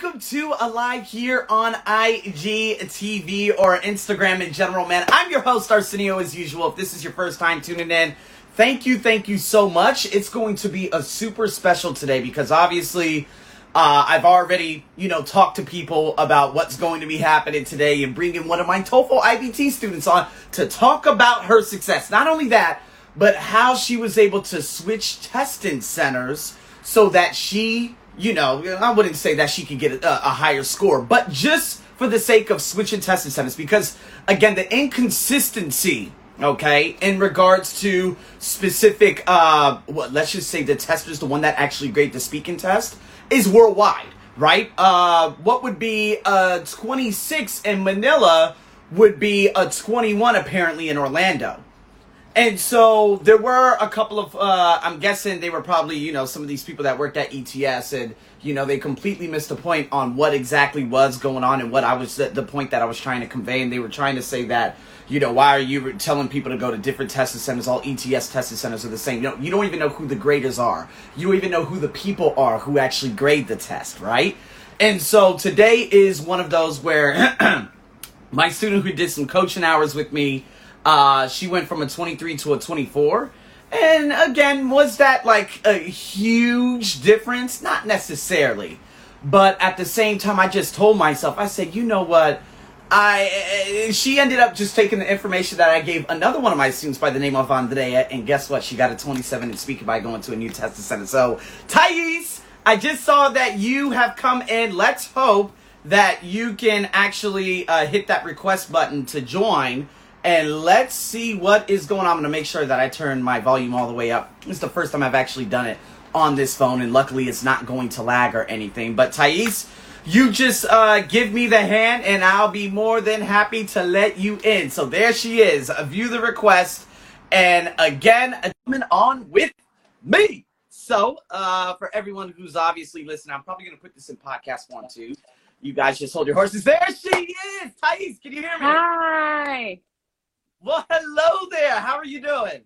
Welcome to a live here on IGTV or Instagram in general, man. I'm your host, Arsenio, as usual. If this is your first time tuning in, thank you so much. It's going to be a super special today because obviously I've already, talked to people about what's going to be happening today and bringing one of my TOEFL IBT students on to talk about her success. Not only that, but how she was able to switch testing centers so that she, I wouldn't say that she could get a higher score, but just for the sake of switching testing centers, because again, the inconsistency, okay, in regards to specific, let's just say the testers, the one that actually grade the speaking test, is worldwide, right? What would be a 26 in Manila would be a 21 apparently in Orlando. And so there were a couple of, I'm guessing they were probably, some of these people that worked at ETS and, they completely missed the point on what exactly was going on and what I was, the point that I was trying to convey. And they were trying to say that, why are you telling people to go to different testing centers? All ETS testing centers are the same. You don't even know who the graders are. You don't even know who the people are who actually grade the test, right? And so today is one of those where my student who did some coaching hours with me, she went from a 23 to a 24. And again, was that like a huge difference? Not necessarily. But at the same time, I just told myself, I said, you know what? She ended up just taking the information that I gave another one of my students by the name of Andrea. And guess what? She got a 27 in speaking by going to a new testing center. So, Thais, I just saw that you have come in. Let's hope that you can actually hit that request button to join. And let's see what is going on. I'm going to make sure that I turn my volume all the way up. It's the first time I've actually done it on this phone, and luckily it's not going to lag or anything. But Thais, you just give me the hand, and I'll be more than happy to let you in. So there she is. View the request. And again, coming on with me. So for everyone who's obviously listening, I'm probably going to put this in podcast form too. You guys just hold your horses. There she is. Thais, can you hear me? Hi. Well, hello there. How are you doing?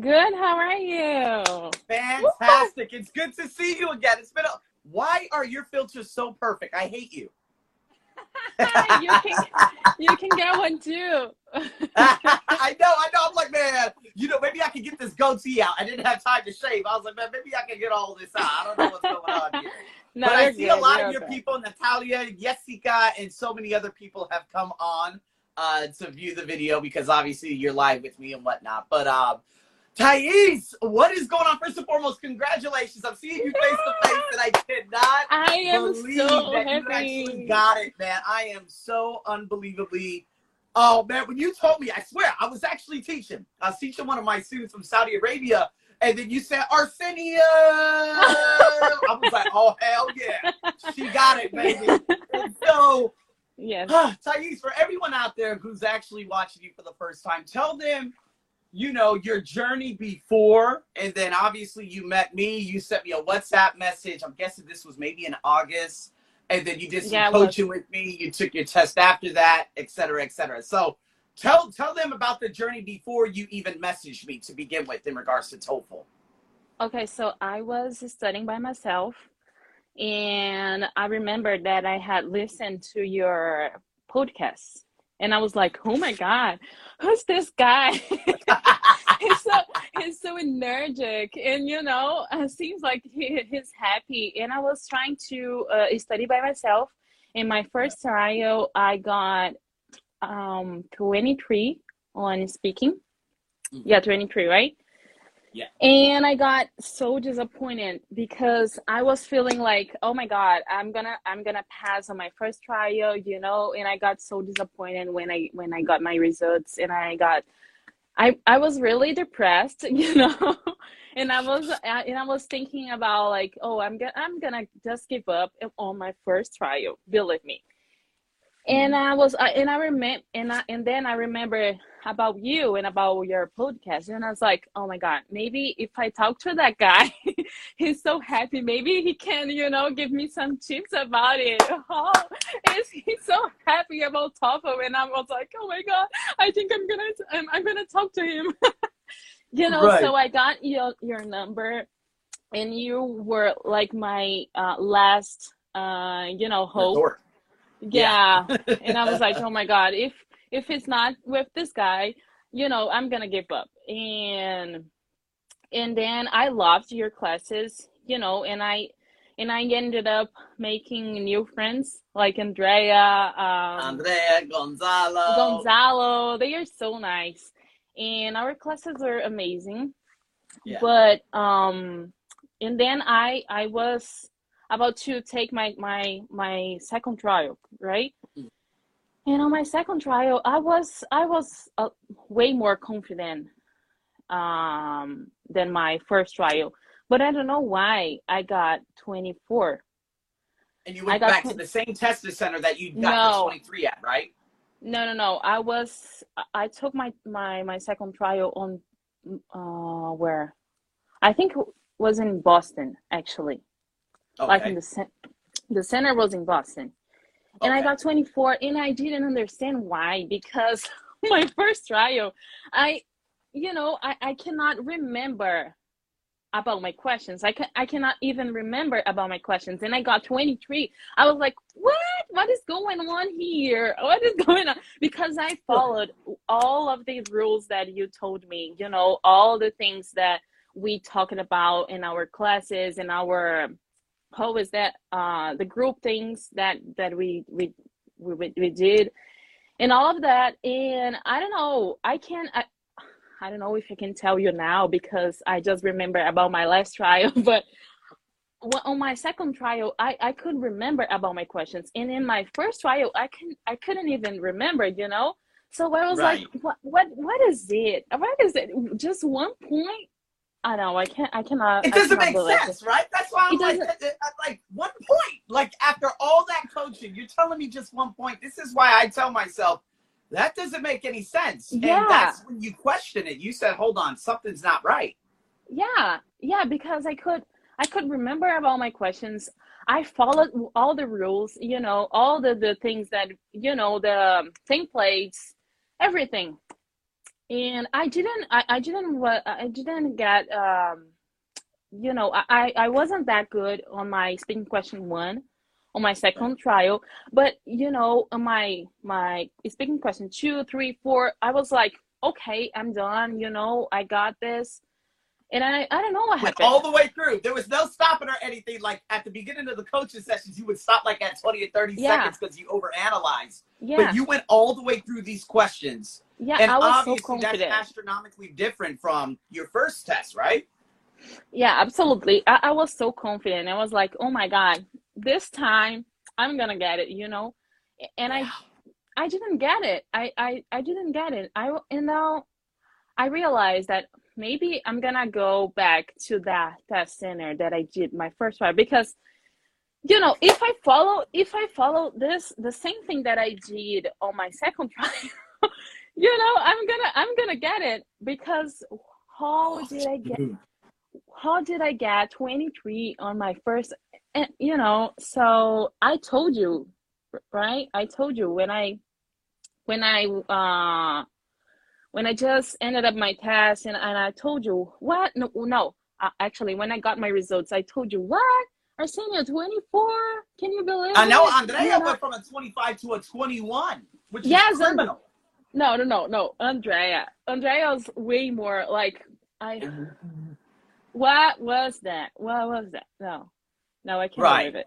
Good. How are you? Fantastic. Woo! It's good to see you again. It's been a... Why are your filters so perfect? I hate you. you can get one too. I know. I'm like, man, maybe I could get this goatee out. I didn't have time to shave. I was like, man, maybe I can get all this out. I don't know what's going on here. No, but I see a lot of your people, Natalia, Jessica, and so many other people have come on to view the video because obviously you're live with me and whatnot. But Thais, what is going on? First and foremost, congratulations. I'm seeing you face to face and I cannot believe so that happy. You actually got it, man. I am so unbelievably... Oh, man, when you told me, I swear, I was actually teaching. I was teaching one of my students from Saudi Arabia and then you said, Arsenio! I was like, oh, hell yeah. She got it, baby. And so... Yes. Thais, for everyone out there who's actually watching you for the first time, tell them, your journey before, and then obviously you met me, you sent me a WhatsApp message, I'm guessing this was maybe in August, and then you did some coaching with me, you took your test after that, et cetera, et cetera. So tell them about the journey before you even messaged me to begin with in regards to TOEFL. Okay, so I was studying by myself. And I remember that I had listened to your podcast and I was like, oh my God, who's this guy? he's so energetic and, it seems like he's happy. And I was trying to study by myself. In my first trial, I got 23 on speaking. Mm-hmm. Yeah, 23, right? Yeah. And I got so disappointed because I was feeling like, oh my God, I'm gonna pass on my first trial, and I got so disappointed when I got my results and I was really depressed, and I was thinking about like, oh, I'm gonna just give up on my first trial, believe me. And I remember about you and about your podcast, and I was like, oh my God, maybe if I talk to that guy, he's so happy. Maybe he can, give me some tips about it. Oh, he's so happy about TOEFL, and I was like, oh my God, I think I'm gonna talk to him. Right. So I got your number, and you were like my last you know, hope. Yeah. And I was like, oh my God, if it's not with this guy, you know, I'm going to give up. And then I loved your classes, you know, and I ended up making new friends like Andrea. Gonzalo. They are so nice. And our classes are amazing. Yeah. But, and then I was about to take my second trial, right? Mm. And on my second trial, I was way more confident than my first trial. But I don't know why I got 24. And you went back to the same testing center that you got the 23 at, right? No. I took my second trial on where? I think it was in Boston, actually. Okay. Like in the center was in Boston. And I got 24, and I didn't understand why, because my first trial, I cannot remember about my questions. I cannot even remember about my questions. And I got 23. I was like, what is going on here? What is going on? Because I followed all of these rules that you told me, you know, all the things that we talking about in our classes, in our, how is that, the group things that we did, and all of that. And I don't know, I don't know if I can tell you now, because I just remember about my last trial, but on my second trial, I could remember about my questions. And in my first trial, I couldn't even remember, you know? So I was like, what is it? What is it? Just one point? I know, I cannot. It doesn't make sense, right? That's why I'm like, one point. Like, after all that coaching, you're telling me just one point. This is why I tell myself, that doesn't make any sense. Yeah. And that's when you question it. You said, hold on, something's not right. Yeah, because I could remember about my questions. I followed all the rules, you know, all the things that, you know, the templates, everything. And I didn't get, you know, I wasn't that good on my speaking question one. On my second trial, but you know, my speaking question 2, 3, 4, I was like, okay, I'm done, you know, I got this. And I don't know what happened. All the way through, there was no stopping or anything. Like at the beginning of the coaching sessions, you would stop like at 20 or 30 seconds because you overanalyzed. Yeah. But you went all the way through these questions. Yeah, and I was obviously so confident. That's astronomically different from your first test, right? Yeah, absolutely. I was so confident. I was like, oh my God, this time I'm gonna get it, you know. And I didn't get it. I didn't get it. I realized that maybe I'm gonna go back to that test center that I did my first trial, because you know, if I follow this, the same thing that I did on my second trial, you know, I'm gonna get it. Because how did I get 23 on my first? And, you know, so I told you, right? I told you when I just ended up my test, and I told you what? No, actually, when I got my results, I told you what? Arsenio, 24? Can you believe it? I know, Andrea went from a 25 to a 21, which is criminal. No, Andrea. Andrea was way more like, what was that? What was that? No, I can't believe it.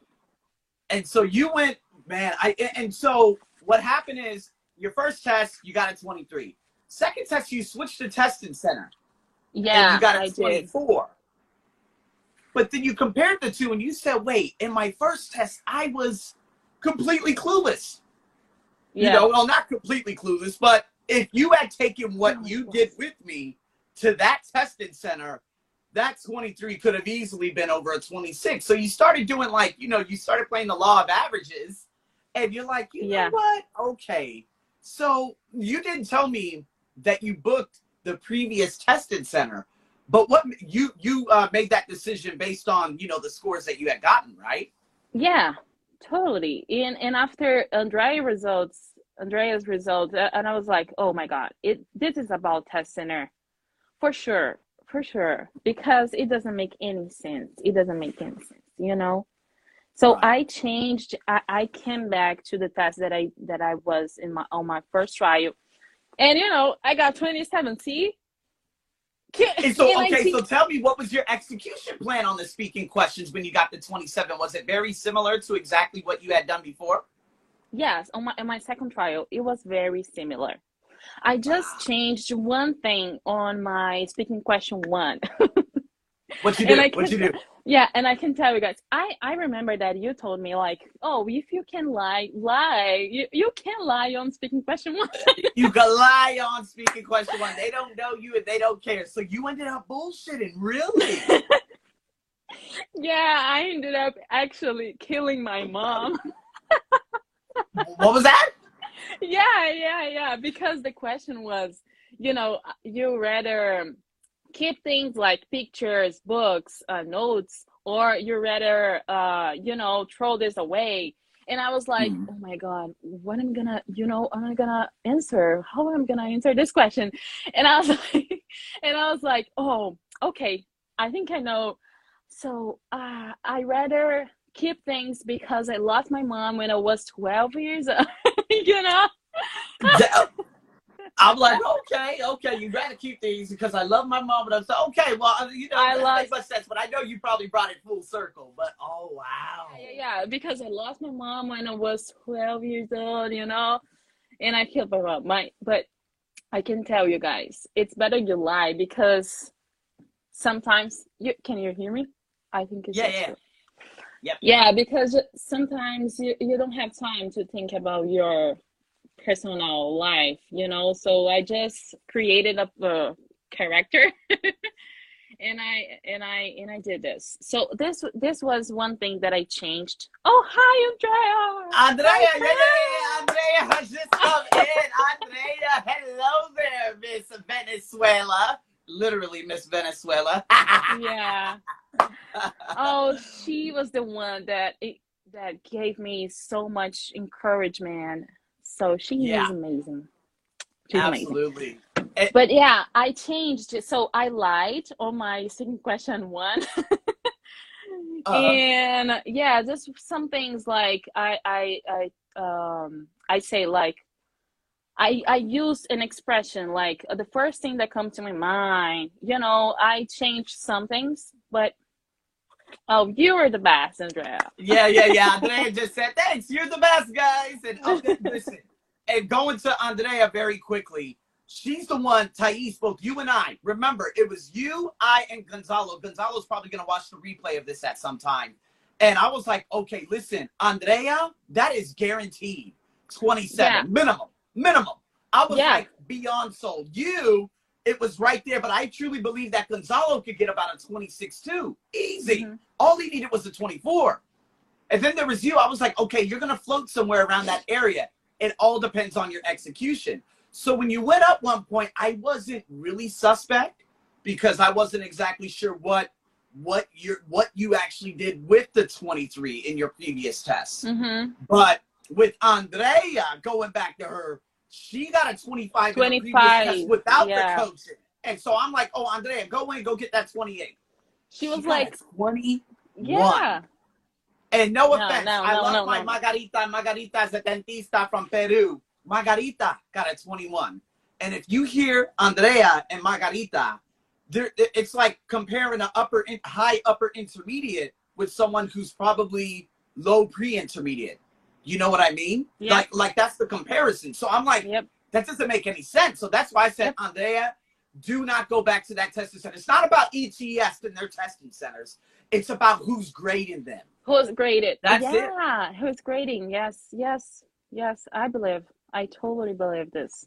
And so you went, man. And so what happened is your first test, you got a 23. Second test, you switched to testing center. Yeah, and you got a 24. Did. But then you compared the two, and you said, "Wait, in my first test, I was completely clueless." Yeah. You know, well, not completely clueless, but if you had taken what you did with me to that testing center, that 23 could have easily been over a 26. So you started doing like, you know, you started playing the law of averages, and you're like, you know what? Okay. So you didn't tell me that you booked the previous testing center, but what you made that decision based on, you know, the scores that you had gotten, right? Yeah, totally. And after Andrea's results, and I was like, oh my God, this is about test center for sure. For sure, because it doesn't make any sense. You know? So right. I came back to the test that I was in on my first trial, and you know I got 27C. So tell me, what was your execution plan on the speaking questions when you got the 27? Was it very similar to exactly what you had done before? Yes, in my second trial, it was very similar. I just changed one thing on my speaking question one. What you do? What you do? Yeah, and I can tell you guys, I remember that you told me like, oh, if you can lie. You can lie on speaking question one. You can lie on speaking question one. They don't know you and they don't care. So you ended up bullshitting, really? Yeah, I ended up actually killing my mom. What was that? Yeah. Because the question was, you know, you rather keep things like pictures, books, notes, or you rather, you know, throw this away. And I was like, oh my God, what am I gonna, you know, I'm gonna answer? How am I gonna answer this question? And I was like, oh, okay, I think I know. So I rather keep things because I lost my mom when I was 12 years old, you know? I'm like, okay, you gotta keep things because I love my mom, but I'm so okay. Well, you know, that makes much sense, but I know you probably brought it full circle. But oh wow, yeah, because I lost my mom when I was 12 years old, you know, and I killed my mom. But I can tell you guys, it's better you lie because sometimes you hear me? I think it's yeah, because sometimes you don't have time to think about your personal life, you know. So I just created up a character and I did this. So this was one thing that I changed. Oh, hi, Andrea, has just come in. Andrea, hello there, Miss Venezuela. Literally Miss Venezuela. Yeah. Oh, she was the one that gave me so much encouragement. So she is amazing. She's absolutely amazing. But yeah, I changed it. So I lied on my second question one. And yeah, just some things like I say like I use an expression like the first thing that comes to my mind, you know. I change some things, but oh, you are the best, Andrea. Yeah. Andrea just said, thanks, you're the best, guys. And okay, listen, and going to Andrea very quickly, she's the one, Thais, both you and I. Remember, it was you, I, and Gonzalo. Gonzalo's probably going to watch the replay of this at some time. And I was like, okay, listen, Andrea, that is guaranteed 27, minimum. I was like, beyond sold. You, it was right there, but I truly believe that Gonzalo could get about a 26 too, easy. All he needed was a 24. And then there was you. I was like, okay, you're gonna float somewhere around that area. It all depends on your execution. So when you went up one point, I wasn't really suspect because I wasn't exactly sure what you actually did with the 23 in your previous test. But with Andrea, going back to her, she got a 25 without the coaching. And so I'm like, oh, Andrea, go in, go get that 28. She was like 21. Yeah. And no offense, I love my Margarita a dentista from Peru. Margarita got a 21. And if you hear Andrea and Margarita, it's like comparing an high upper intermediate with someone who's probably low pre-intermediate. You know what I mean? Yep. Like that's the comparison. So I'm like, that doesn't make any sense. So that's why I said, Andrea, do not go back to that testing center. It's not about ETS and their testing centers. It's about who's grading them. Who's graded. That's it. Yeah, who's grading. Yes. I believe. I totally believe this.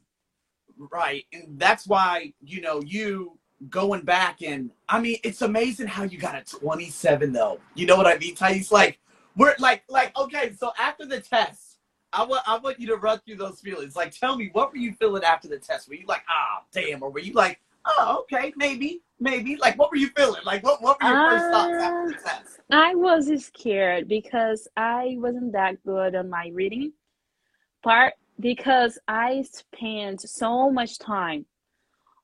Right. And that's why, you know, you going back and, I mean, it's amazing how you got a 27, though. You know what I mean, Thais? Like, we're like, okay, so after the test, I want you to run through those feelings. Like, tell me, what were you feeling after the test? Were you like, ah, damn, or were you like, oh, okay, maybe? Like, what were you feeling? Like, what were your first thoughts after the test? I was scared because I wasn't that good on my reading part because I spent so much time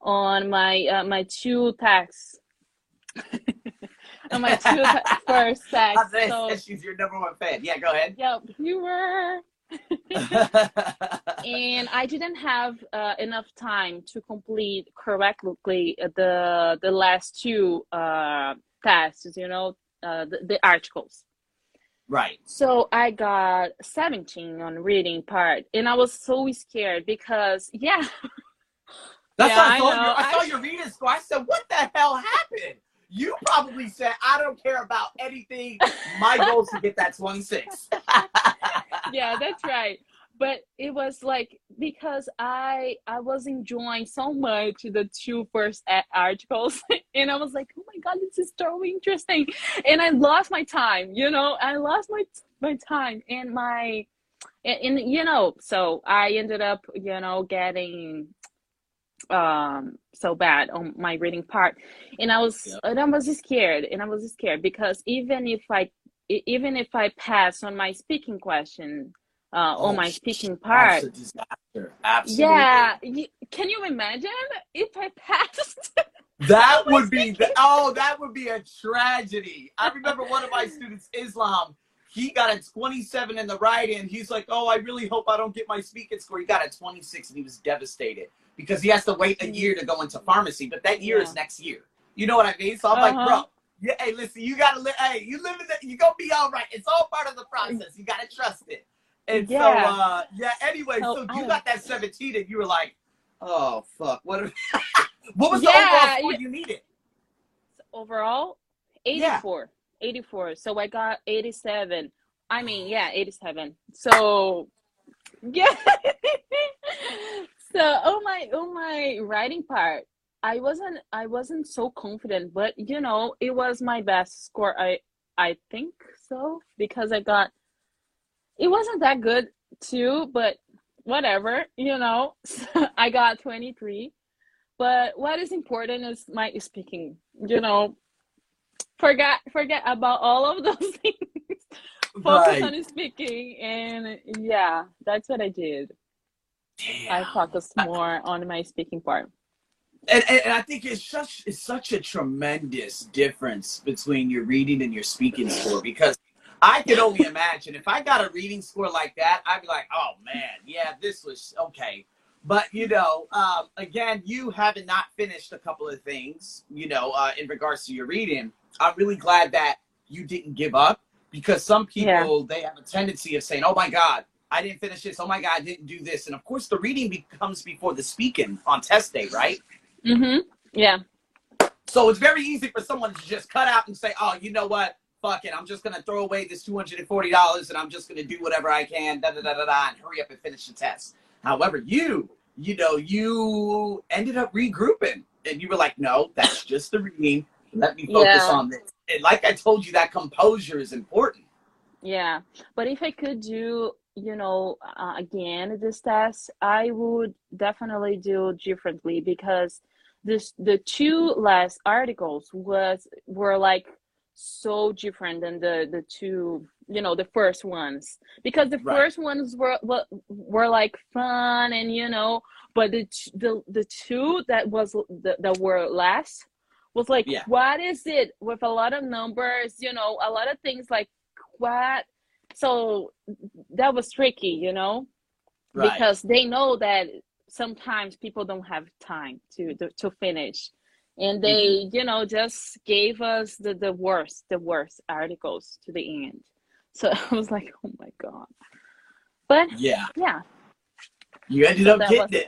on my two texts. on my two first sex. Andrea says she's your #1 fan. Yeah, go ahead. Yep, you were. And I didn't have enough time to complete correctly the last two tests, you know, the articles. Right. So I got 17 on reading part, and I was so scared because, yeah. That's yeah, I saw your reading score. I said, what the hell happened? You probably said, I don't care about anything. My goal is to get that 26. Yeah, that's right. But it was like, because I was enjoying so much the two first articles, and I was like, oh my God, this is so interesting. And I lost my time, you know, I lost my time and my, and you know, so I ended up, you know, getting so bad on my reading part. And I was, yeah. And I was scared, and I was scared because even if I pass on my speaking question, on my speaking part. That's a disaster. Absolutely. Yeah. Can you imagine if I passed? That would be, that would be a tragedy. I remember one of my students, Islam, he got a 27 in the write-in. He's like, oh, I really hope I don't get my speaking score. He got a 26 and he was devastated because he has to wait a year to go into pharmacy, but that year is next year. You know what I mean? So I'm like, bro, yeah, hey, listen, you gotta live, hey, you live in the, you're gonna be all right. It's all part of the process. You gotta trust it. And yeah. So, yeah, anyway, so you got that 17 and you were like, oh, fuck. What was the overall score you needed? Overall, 84. Yeah. 84. So I got 87. I mean, yeah, 87. So, yeah. So, oh my writing part, I wasn't so confident, but, you know, it was my best score, I think so, because I got... It wasn't that good too, but whatever, you know, I got 23, but what is important is my speaking, you know, forget about all of those things, focus on speaking. And yeah, that's what I did. Damn. I focused more on my speaking part. And I think it's such a tremendous difference between your reading and your speaking score, because I can only imagine if I got a reading score like that, I'd be like, oh man, yeah, this was okay. But, you know, again, you haven't not finished a couple of things, you know, in regards to your reading. I'm really glad that you didn't give up, because some people, they have a tendency of saying, oh my God, I didn't finish this. Oh my God, I didn't do this. And of course the reading comes before the speaking on test day, right? Mm-hmm. Yeah. So it's very easy for someone to just cut out and say, oh, you know what? Fuck it, I'm just going to throw away this $240 and I'm just going to do whatever I can, and hurry up and finish the test. However, you know, you ended up regrouping and you were like, no, that's just the reading. Let me focus on this. And like I told you, that composure is important. Yeah, but if I could do, you know, again, this test, I would definitely do differently, because the two last articles were like, so different than the two, you know, the first ones, because the first ones were like fun and, you know, but the two that was that were last was like, what is it, with a lot of numbers, you know, a lot of things like what. So that was tricky, you know, because they know that sometimes people don't have time to finish. And they, you know, just gave us the worst articles to the end. So I was like, oh my God. But yeah. You ended up getting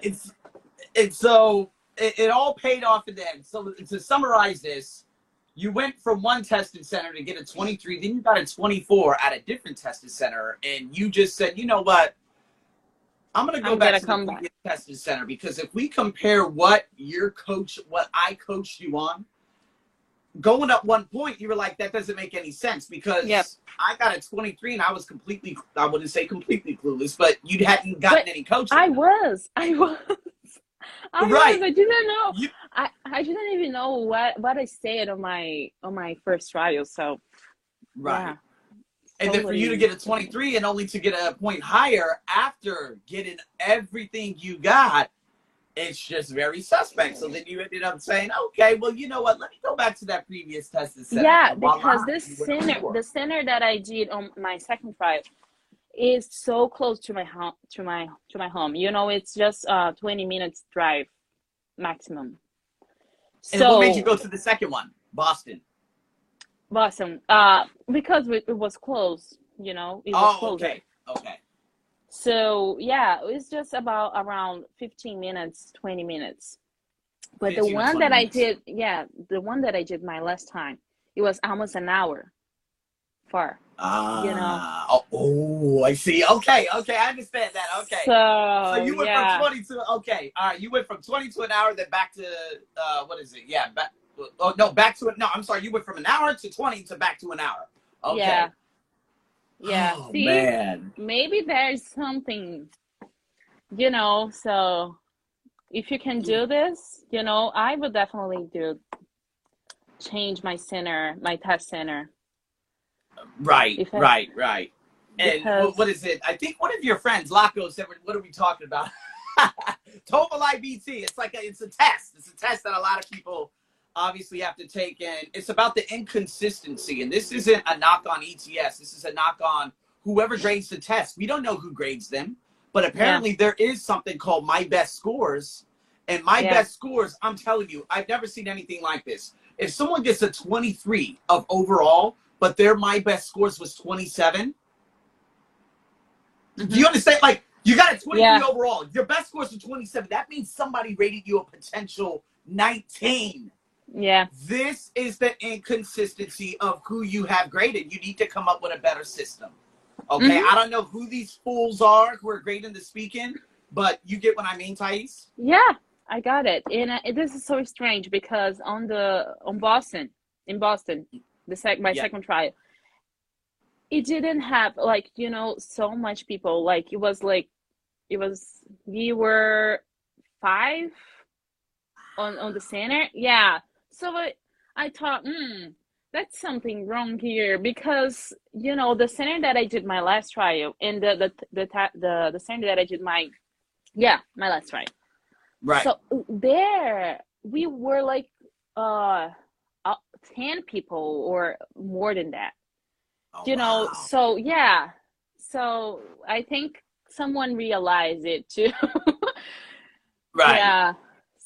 it. So it all paid off at the end. So to summarize this, you went from one testing center to get a 23, then you got a 24 at a different testing center. And you just said, you know what? I'm going to go back to the testing center, because if we compare what I coached you on, going up one point, you were like, that doesn't make any sense, because I got a 23 and I was completely, I wouldn't say completely clueless, but you hadn't gotten any coaching. I was. I didn't know. I didn't even know what I said on my first trial. So, And then for you to get a 23 and only to get a point higher after getting everything you got, it's just very suspect. So then you ended up saying, okay, well, you know what? Let me go back to that previous test. Yeah, because the center that I did on my second trial is so close to my home. You know, it's just 20 minutes drive maximum. And so, what made you go to the second one, Boston? Boston, because it was close. You know, it was close. Okay, okay. So yeah, it's just about around 15 minutes, 20 minutes. But the one that I did, yeah, the one that I did my last time, it was almost an hour far. You know. Oh, I see. Okay, okay, I understand that. Okay. So you went from 20 to all right, you went from 20 to an hour, then back to what is it? Yeah, back. Oh no, back to it. No, I'm sorry. You went from an hour to 20 to back to an hour. Okay. Yeah. Yeah, oh, see, man. Maybe there's something, you know, so if you can do this, you know, I would definitely change my center, my test center. Right, right, right. And what is it? I think one of your friends, Laco, said, what are we talking about? TOEFL IBT, it's like, it's a test. It's a test that a lot of people obviously have to take in. It's about the inconsistency, and this isn't a knock on ETS. This is a knock on whoever grades the test. We don't know who grades them, but apparently there is something called My Best Scores, and My Best Scores, I'm telling you, I've never seen anything like this. If someone gets a 23 of overall, but their My Best Scores was 27, do you understand? Like, you got a 23 overall. Your best scores are 27. That means somebody rated you a potential 19. Yeah, this is the inconsistency of who you have graded. You need to come up with a better system. Okay, I don't know who these fools are who are grading the speaking, but you get what I mean, Thais? Yeah, I got it. And this is so strange because on the in Boston, my second trial, it didn't have, like, you know, so much people. Like, it was like, we were five on the center. Yeah. So I thought, that's something wrong here, because, you know, the center that I did my last trial and the center that I did my, my last trial. Right. So there we were like 10 people or more than that, you know? So, yeah. So I think someone realized it too. Right. Yeah.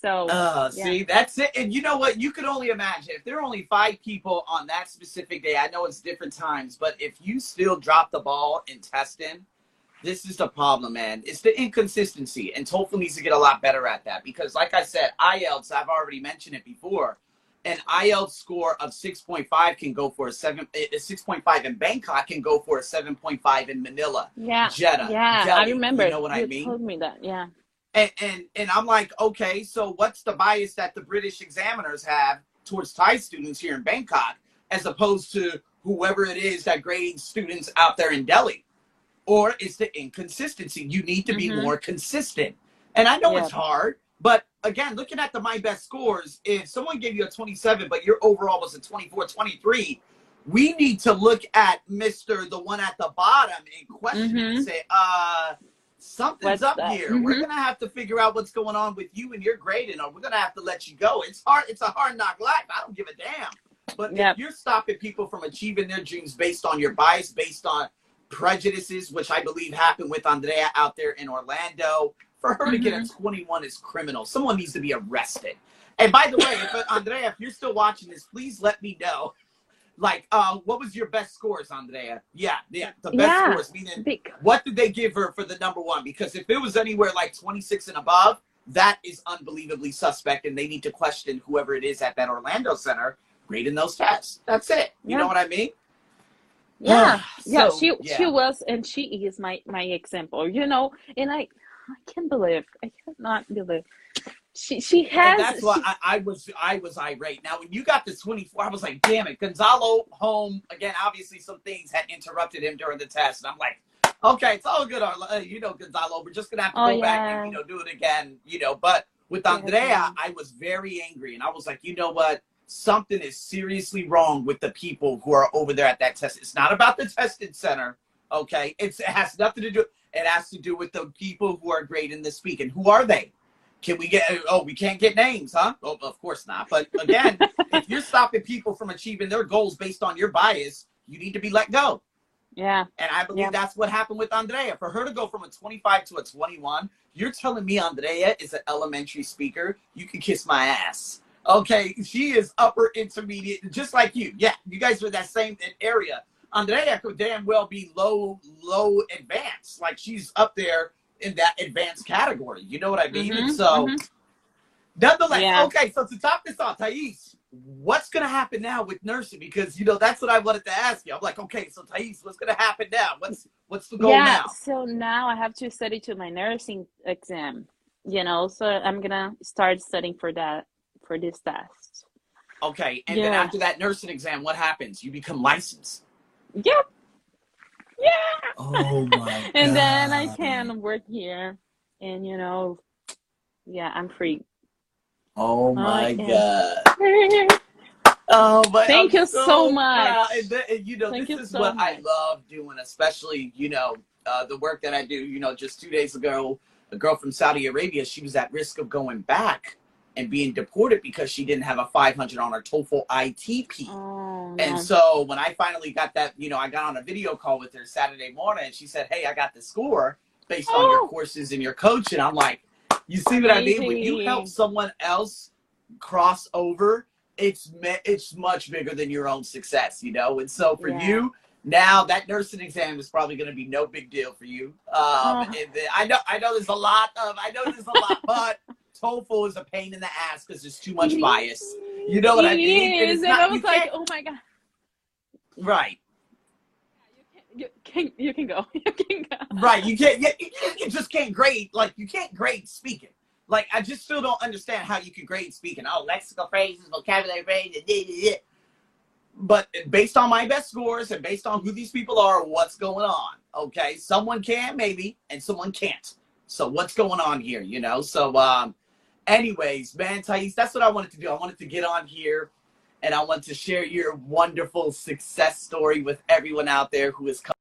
So, see, that's it. And you know what? You could only imagine if there are only 5 people on that specific day. I know it's different times, but if you still drop the ball in testing, this is the problem, man. It's the inconsistency. And TOEFL needs to get a lot better at that because, like I said, IELTS, I've already mentioned it before, an IELTS score of 6.5 can go for a 6.5 in Bangkok can go for a 7.5 in Manila. Yeah. Jeddah. Yeah. Delhi, I remember. You know what I mean? You told me that. Yeah. And I'm like, okay, so what's the bias that the British examiners have towards Thai students here in Bangkok as opposed to whoever it is that grades students out there in Delhi? Or it's the inconsistency. You need to be more consistent. And I know it's hard, but again, looking at the My Best Scores, if someone gave you a 27, but your overall was a 24, 23, we need to look at Mr. the one at the bottom and question and say, something's up here. We're going to have to figure out what's going on with you and your grading, or we're going to have to let you go. It's hard. It's a hard knock life. I don't give a damn. But if you're stopping people from achieving their dreams based on your bias, based on prejudices, which I believe happened with Andrea out there in Orlando, for her to get a 21 is criminal. Someone needs to be arrested. And by the way, if, Andrea, if you're still watching this, please let me know. Like, what was your best scores, Andrea? The best scores, meaning what did they give her for the number one? Because if it was anywhere like 26 and above, that is unbelievably suspect, and they need to question whoever it is at that Orlando center grading those tests. That's it. You know what I mean? Yeah. So, she was, and she is my example, you know, and I can't believe, I cannot believe. She has. And that's why I was irate. Now, when you got the 24, I was like, damn it, Gonzalo home again. Obviously, some things had interrupted him during the test, and I'm like, okay, it's all good, you know, Gonzalo. We're just gonna have to go back and, you know, do it again, you know. But with Andrea, I was very angry, and I was like, you know what, something is seriously wrong with the people who are over there at that test. It's not about the testing center, okay? It has nothing to do. It has to do with the people who are grading the speaking. Who are they? Can we get, oh, we can't get names, huh? Oh, of course not. But again, if you're stopping people from achieving their goals based on your bias, you need to be let go. Yeah. And I believe that's what happened with Andrea. For her to go from a 25 to a 21, you're telling me Andrea is an elementary speaker. You can kiss my ass. Okay, she is upper intermediate, just like you. Yeah, you guys are that same area. Andrea could damn well be low advanced. Like, she's up there in that advanced category. You know what I mean? Mm-hmm, so, nonetheless, okay, so to top this off, Thais, what's going to happen now with nursing? Because, you know, that's what I wanted to ask you. I'm like, okay, so Thais, what's going to happen now? What's the goal now? Yeah, so now I have to study to my nursing exam, you know, so I'm going to start studying for that, for this test. Okay, and then after that nursing exam, what happens? You become licensed. Yep. Yeah. Oh my God. And then I can work here and, you know, I'm free. Oh my God. Oh, but thank you so much. You know, this is what I love doing, especially, you know, the work that I do. You know, just 2 days ago, a girl from Saudi Arabia, she was at risk of going back and being deported because she didn't have a 500 on her TOEFL ITP. Oh, and so when I finally got that, you know, I got on a video call with her Saturday morning and she said, hey, I got the score based on your courses and your coaching. I'm like, you see what I mean? When you help someone else cross over, it's much bigger than your own success, you know? And so for you, now that nursing exam is probably going to be no big deal for you. And then, I know there's a lot of, but TOEFL is a pain in the ass because there's too much bias. You know what I mean? It is. And I was like, oh my God. Right. You can go. You can go. Right. You just can't grade. Like, you can't grade speaking. Like, I just still don't understand how you can grade speaking. Oh, lexical phrases, vocabulary phrases. But based on my best scores and based on who these people are, what's going on? Okay. Someone can maybe, and someone can't. So what's going on here? You know? So, anyways, man, Thais, that's what I wanted to do. I wanted to get on here and I want to share your wonderful success story with everyone out there who is coming.